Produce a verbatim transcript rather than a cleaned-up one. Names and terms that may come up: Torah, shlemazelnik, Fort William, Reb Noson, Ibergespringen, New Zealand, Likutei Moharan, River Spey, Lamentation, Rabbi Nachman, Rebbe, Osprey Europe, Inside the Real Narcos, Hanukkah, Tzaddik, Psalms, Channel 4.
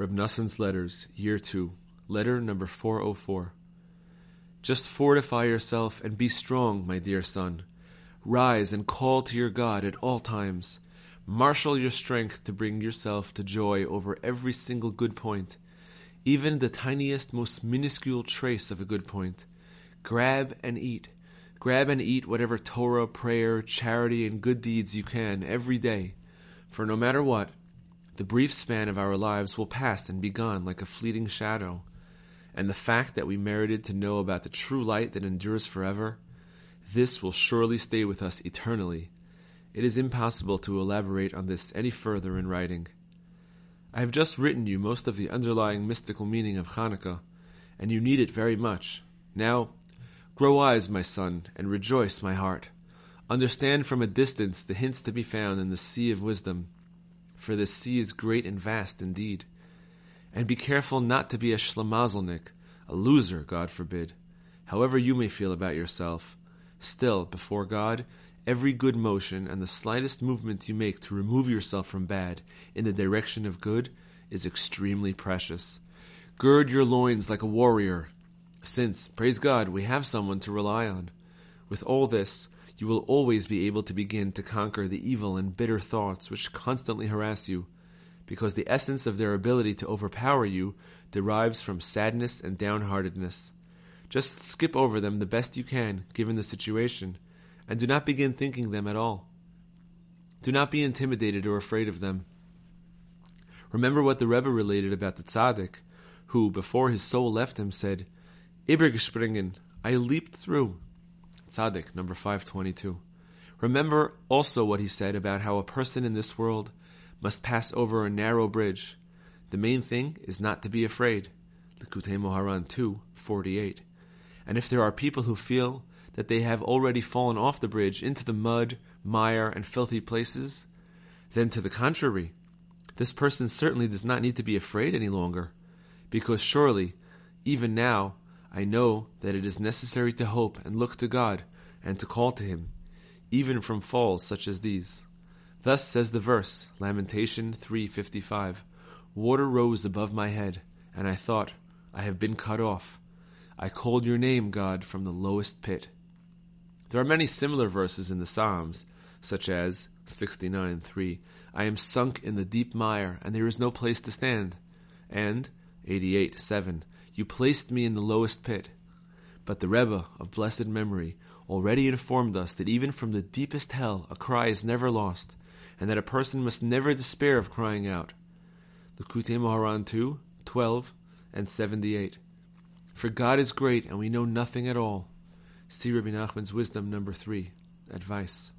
Reb Noson's Letters, Year two, Letter number four oh four. Just fortify yourself and be strong, my dear son. Rise and call to your God at all times. Marshal your strength to bring yourself to joy over every single good point, even the tiniest, most minuscule trace of a good point. Grab and eat. Grab and eat whatever Torah, prayer, charity, and good deeds you can every day. For no matter what, the brief span of our lives will pass and be gone like a fleeting shadow. And the fact that we merited to know about the true light that endures forever, this will surely stay with us eternally. It is impossible to elaborate on this any further in writing. I have just written you most of the underlying mystical meaning of Hanukkah, and you need it very much. Now, grow wise, my son, and rejoice, my heart. Understand from a distance the hints to be found in the sea of wisdom, for this sea is great and vast indeed. And be careful not to be a shlemazelnik, a loser, God forbid. However you may feel about yourself, still, before God, every good motion and the slightest movement you make to remove yourself from bad in the direction of good is extremely precious. Gird your loins like a warrior, since, praise God, we have someone to rely on. With all this, you will always be able to begin to conquer the evil and bitter thoughts which constantly harass you, because the essence of their ability to overpower you derives from sadness and downheartedness. Just skip over them the best you can, given the situation, and do not begin thinking them at all. Do not be intimidated or afraid of them. Remember what the Rebbe related about the Tzaddik, who, before his soul left him, said, "Ibergespringen, I leaped through." Tzaddik, number five twenty-two. Remember also what he said about how a person in this world must pass over a narrow bridge. The main thing is not to be afraid. Likutei Moharan two forty-eight. And if there are people who feel that they have already fallen off the bridge into the mud, mire, and filthy places, then to the contrary, this person certainly does not need to be afraid any longer, because surely, even now, I know that it is necessary to hope and look to God and to call to Him, even from falls such as these. Thus says the verse, Lamentation three fifty-five, "Water rose above my head, and I thought, I have been cut off. I called your name, God, from the lowest pit." There are many similar verses in the Psalms, such as sixty-nine three, "I am sunk in the deep mire, and there is no place to stand," and eighty-eight seven, "You placed me in the lowest pit." But the Rebbe, of blessed memory, already informed us that even from the deepest hell a cry is never lost, and that a person must never despair of crying out. Likutei Moharan two, twelve, and seventy-eight. "For God is great, and we know nothing at all." See Rabbi Nachman's Wisdom, number three, Advice.